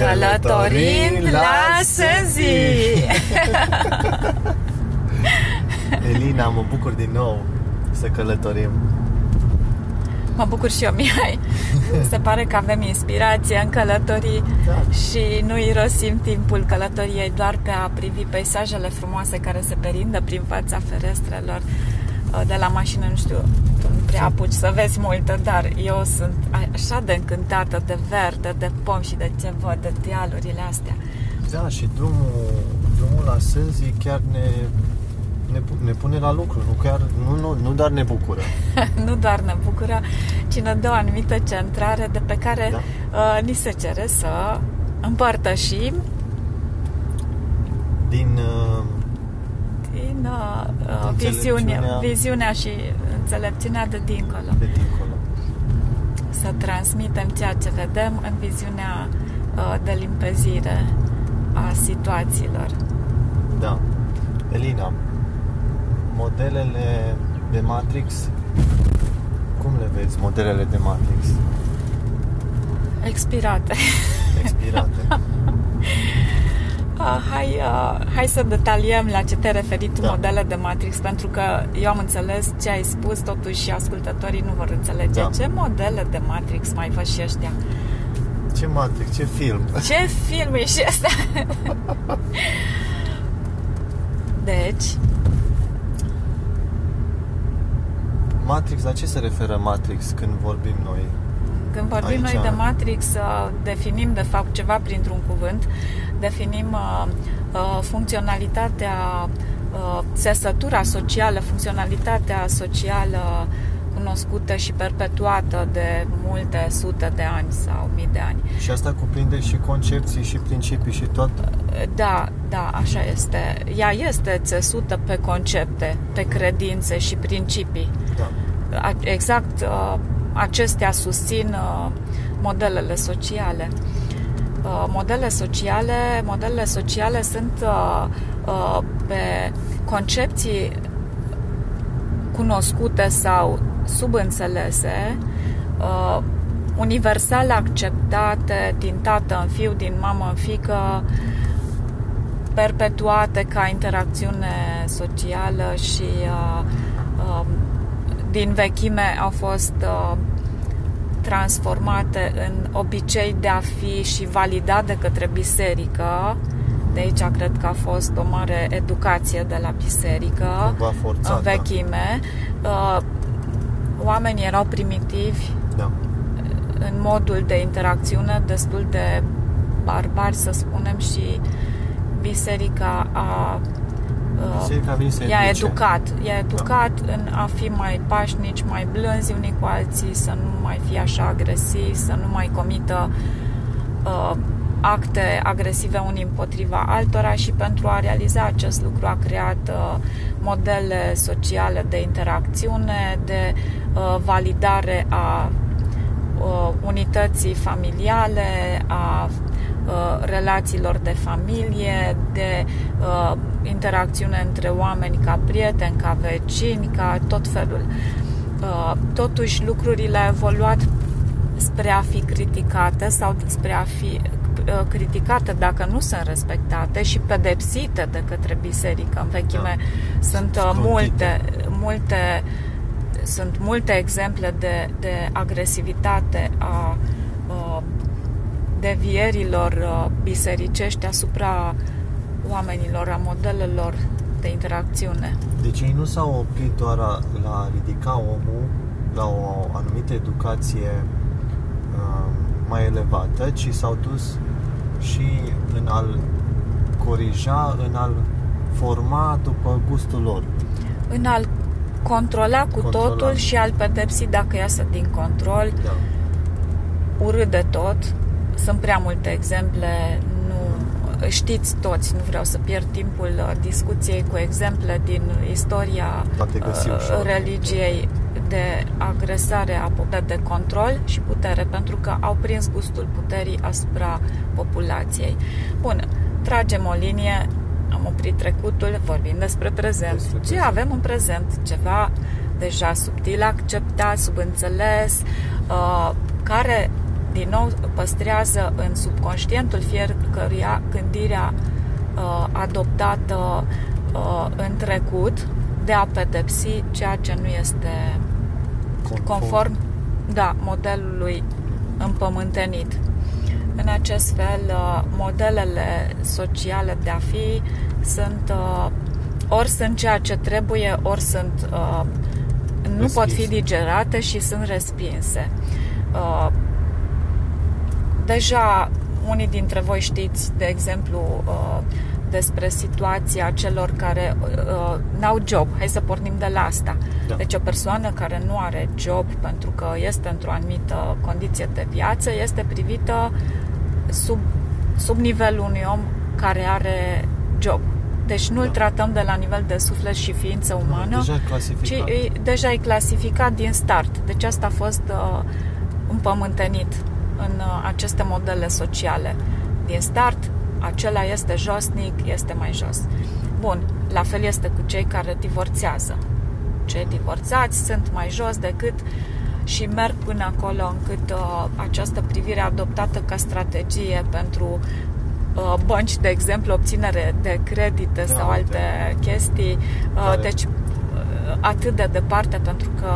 Călătorim la Sânzi! Elina, mă bucur din nou să călătorim. Mă bucur și eu, Mihai. Se pare că avem inspirație în călătorii, da. Și nu irosim timpul călătoriei doar pe a privi peisajele frumoase care se perindă prin fața ferestrelor. De la mașină, nu știu, nu prea apuci să vezi multe, dar eu sunt așa de încântată de verde, de pom și de ce văd, de dealurile astea. Da, și drumul la Sânzi chiar ne pune la lucru, nu doar ne bucură. Nu doar ne bucură, ci ne dă o anumită centrare de pe care ni se cere să împărtășim din viziunea și înțelepciunea de dincolo. Să transmitem ceea ce vedem în viziunea de limpezire a situațiilor. Da. Elina, modelele de Matrix, cum le vezi, modelele de Matrix? Expirate. Hai să detaliem la ce te referi tu, da. Modele de Matrix, pentru că eu am înțeles ce ai spus, totuși ascultătorii nu vor înțelege. Da. Ce modele de Matrix mai văd și ăștia? Ce Matrix? Ce film? Ce film e și ăsta? Deci... Matrix, la ce se referă Matrix când vorbim noi? Când vorbim aici, noi de Matrix, definim de fapt ceva printr-un cuvânt, definim funcționalitatea, țesătura socială, funcționalitatea socială cunoscută și perpetuată de multe sute de ani sau mii de ani. Și asta cuprinde și concepții și principii și tot? Da, așa este. Ea este țesută pe concepte, pe credințe și principii. Da. Exact... acestea susțin modelele sociale. Modelele sociale sunt pe concepții cunoscute sau subînțelese, universal acceptate din tată în fiu, din mamă în fiică, perpetuate ca interacțiune socială și din vechime au fost transformate în obicei de a fi și validat de către biserică. De aici cred că a fost o mare educație de la biserică forțat, în vechime. Da. Oamenii erau primitivi, da. În modul de interacțiune, destul de barbari, să spunem, și biserica a... I-a educat în a fi mai pașnici, mai blânzi unii cu alții, să nu mai fie așa agresivi, să nu mai comită acte agresive unii împotriva altora, și pentru a realiza acest lucru a creat modele sociale de interacțiune, de validare a unității familiale, a relațiilor de familie, de interacțiune între oameni ca prieteni, ca vecini, ca tot felul. Totuși lucrurile au evoluat spre a fi criticate sau spre a fi criticate dacă nu sunt respectate și pedepsite de către biserică. În vechime, da. Sunt multe exemple de agresivitate a devierilor bisericești asupra oamenilor, a modelelor de interacțiune. Deci ei nu s-au oprit doar la a ridica omul la o anumită educație mai elevată, ci s-au dus și în a-l corija, în a-l forma după gustul lor. În a-l controla totul și a-l pedepsi dacă iasă din control, da. Urât de tot. Sunt prea multe exemple, știți toți, nu vreau să pierd timpul discuției cu exemple din istoria religiei de agresare a puterii, de control și putere, pentru că au prins gustul puterii asupra populației. Bun, tragem o linie, am oprit trecutul, vorbim despre prezent. Ce avem în prezent? Ceva deja subtil acceptat, subînțeles, care din nou păstrează în subconștientul fiecăruia gândirea adoptată în trecut de a pedepsi ceea ce nu este conform modelului împământenit. În acest fel, modelele sociale de a fi sunt ori sunt ceea ce trebuie, ori sunt nu pot fi digerate și sunt respinse. Deja unii dintre voi știți, de exemplu, despre situația celor care n-au job. Hai să pornim de la asta. Da. Deci o persoană care nu are job pentru că este într-o anumită condiție de viață este privită sub nivelul unui om care are job. Deci nu îl tratăm de la nivel de suflet și ființă umană, deja e clasificat din start. Deci asta a fost împământenit în aceste modele sociale. Din start, acela este josnic, este mai jos. Bun, la fel este cu cei care divorțează. Cei divorțați sunt mai jos decât și merg până acolo încât această privire adoptată ca strategie pentru bănci, de exemplu, obținere de credite sau alte chestii. Deci atât de departe, pentru că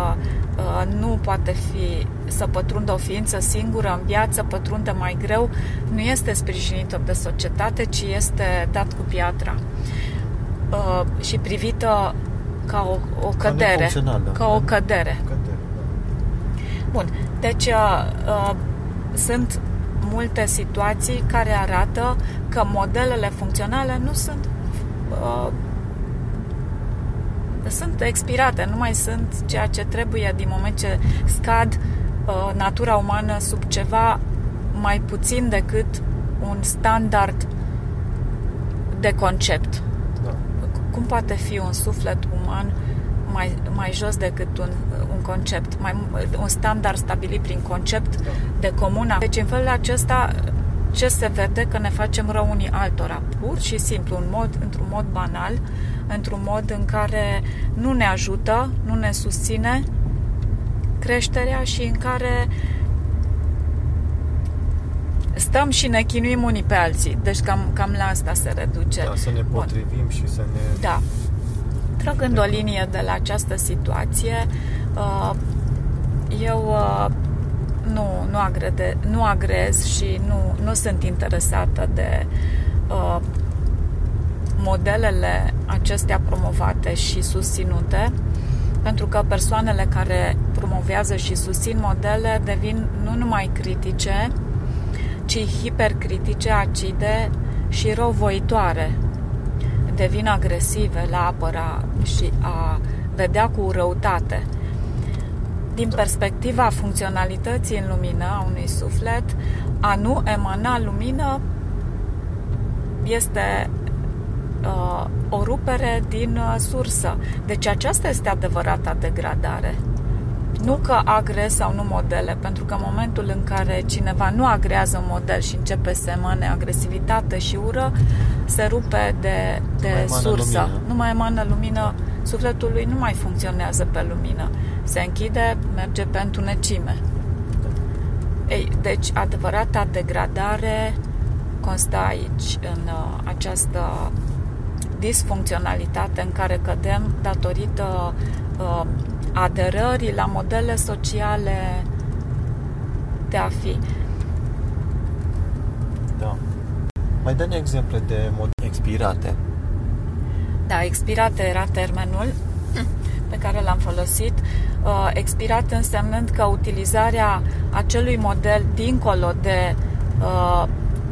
nu poate fi să pătrundă o ființă singură în viață, pătrunde mai greu, nu este sprijinită de societate, ci este dat cu piatra și privită ca o cădere. Ca o cădere. Bun, deci sunt multe situații care arată că modelele funcționale nu sunt sunt expirate, nu mai sunt ceea ce trebuie din moment ce scad natura umană sub ceva mai puțin decât un standard de concept. Da. Cum poate fi un suflet uman mai jos decât un concept, un standard stabilit prin concept de comună? Deci în felul acesta ce se vede? Că ne facem rău unii altora, pur și simplu, într-un mod banal, într-un mod în care nu ne ajută, nu ne susține creșterea și în care stăm și ne chinuim unii pe alții. Deci cam la asta se reduce. Da, să ne potrivim. Bun. Și să ne... Da. Trăgând o linie de la această situație, eu nu agrez și nu sunt interesată de modelele acestea promovate și susținute, pentru că persoanele care promovează și susțin modele devin nu numai critice, ci hipercritice, acide și răuvoitoare. Devin agresive la apăra și a vedea cu răutate. Din perspectiva funcționalității în lumină a unui suflet, a nu emana lumină este o rupere din sursă. Deci aceasta este adevărata degradare. Nu că agrez sau nu modele, pentru că în momentul în care cineva nu agrează un model și începe să emane agresivitate și ură, se rupe de sursă. Lumină. Nu mai emană lumină, sufletul lui nu mai funcționează pe lumină. Se închide, merge pe întunecime. Ei, deci adevărata degradare constă aici, în această disfuncționalitate în care cădem datorită aderării la modele sociale de a fi. Da. Mai dă-ne exemple de modele expirate. Da, expirate era termenul pe care l-am folosit. Expirat însemnând că utilizarea acelui model dincolo de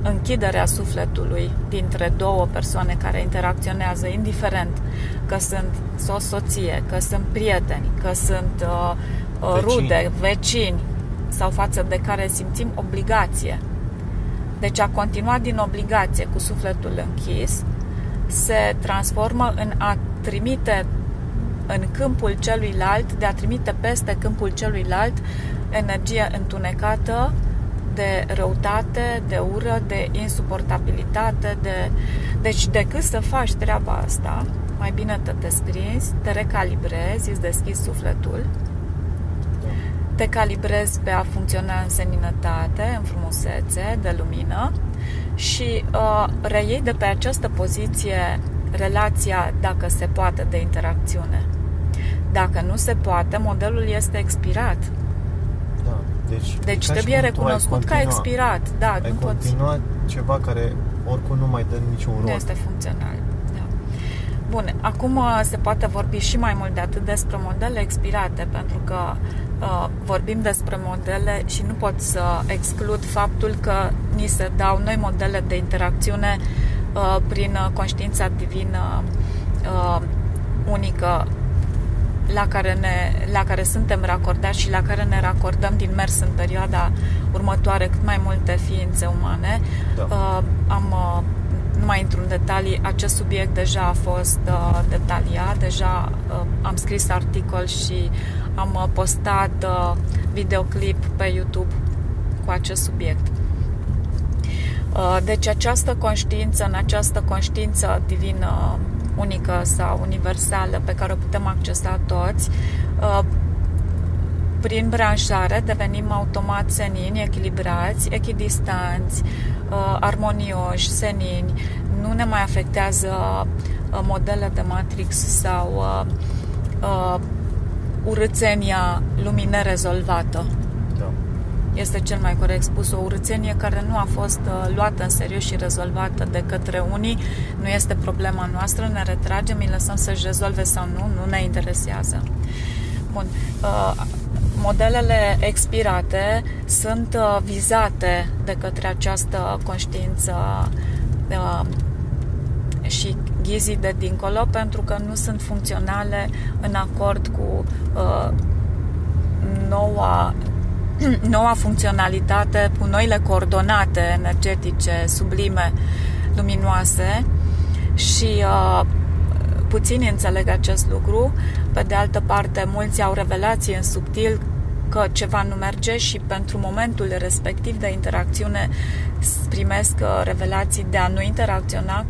închiderea sufletului dintre două persoane care interacționează, indiferent că sunt o soție, că sunt prieteni, că sunt rude, vecini sau față de care simțim obligație. Deci a continua din obligație cu sufletul închis se transformă în a trimite în câmpul celuilalt, de a trimite peste câmpul celuilalt energie întunecată de răutate, de ură, de insuportabilitate, deci decât să faci treaba asta, mai bine te desprinzi, te recalibrezi, îți deschizi sufletul te calibrezi pe a funcționa în seninătate, în frumusețe, de lumină și reiei de pe această poziție relația, dacă se poate, de interacțiune. Dacă nu se poate, modelul este expirat. Da, deci trebuie recunoscut că a expirat. Da, ai continua ceva care oricum nu mai dă niciun rol. Nu este funcțional. Bun, acum se poate vorbi și mai mult de atât despre modele expirate, pentru că vorbim despre modele și nu pot să exclud faptul că ni se dau noi modele de interacțiune prin conștiința divină unică la care suntem racordați și la care ne racordăm din mers în perioada următoare cât mai multe ființe umane. Da. Nu mai intru în detalii, acest subiect deja a fost detaliat, deja am scris articol și am postat videoclip pe YouTube cu acest subiect. Deci în această conștiință divină unică sau universală pe care o putem accesa toți, prin branșare devenim automat senini, echilibrați, echidistanți, armonioși, senini. Nu ne mai afectează modele de matrix sau urâțenia lumii nerezolvată. Da. Este cel mai corect spus, o urâțenie care nu a fost luată în serios și rezolvată de către unii. Nu este problema noastră, ne retragem, îi lăsăm să-și rezolve sau nu, nu ne interesează. Bun. Modelele expirate sunt vizate de către această conștiință și ghizii de dincolo, pentru că nu sunt funcționale în acord cu noua funcționalitate, cu noile coordonate energetice, sublime, luminoase și puțini înțeleg acest lucru. Pe de altă parte, mulți au revelații în subtil că ceva nu merge și pentru momentul respectiv de interacțiune primesc revelații de a nu interacționa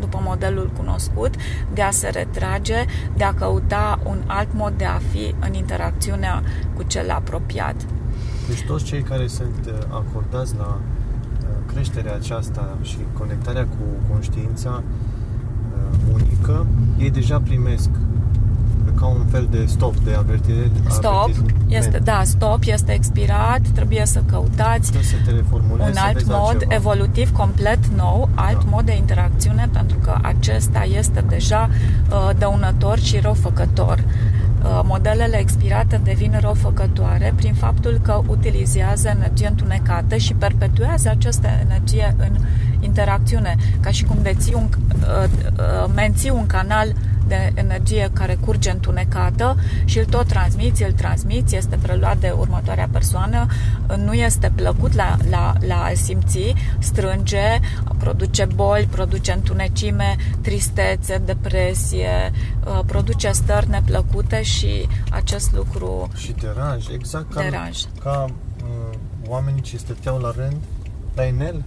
după modelul cunoscut, de a se retrage, de a căuta un alt mod de a fi în interacțiunea cu cel apropiat. Deci toți cei care sunt acordați la creșterea aceasta și conectarea cu conștiința unică, ei deja primesc ca un fel de stop, de avertizament. Stop, este expirat, trebuie să căutați un alt mod evolutiv, complet nou, alt mod de interacțiune, pentru că acesta este deja dăunător și răufăcător. Modelele expirate devin răufăcătoare prin faptul că utilizează energie întunecată și perpetuează această energie în interacțiune, ca și cum menții un canal de energie care curge întunecată și îl tot transmiți, este preluat de următoarea persoană, nu este plăcut la simți, strânge, produce boli, produce întunecime, tristețe, depresie, produce stări neplăcute și acest lucru... Și deranj, exact ca oamenii ce stăteau la rând la inel.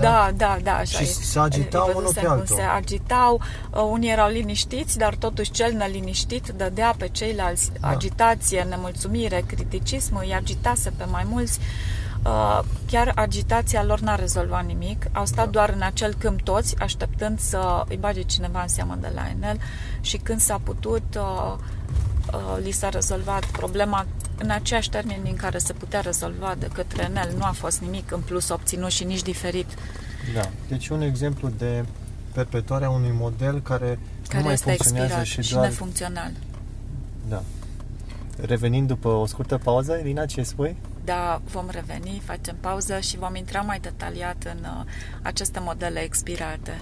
Da, așa. Și se agitau unul pe altul. Se agitau, unii erau liniștiți, dar totuși cel neliniștit dădea pe ceilalți agitație, nemulțumire, criticism, îi agitase pe mai mulți. Chiar agitația lor n-a rezolvat nimic, au stat doar în acel câmp toți, așteptând să îi bage cineva în seamă de la Enel și când s-a putut, li s-a rezolvat problema în aceeași termen din care se putea rezolva de către Enel. Nu a fost nimic în plus obținut și nici diferit. Da, deci un exemplu de perpetuarea unui model care nu mai funcționează și doar... nefuncțional. Da. Revenind după o scurtă pauză, Irina, ce spui? Da, vom reveni, facem pauză și vom intra mai detaliat în aceste modele expirate.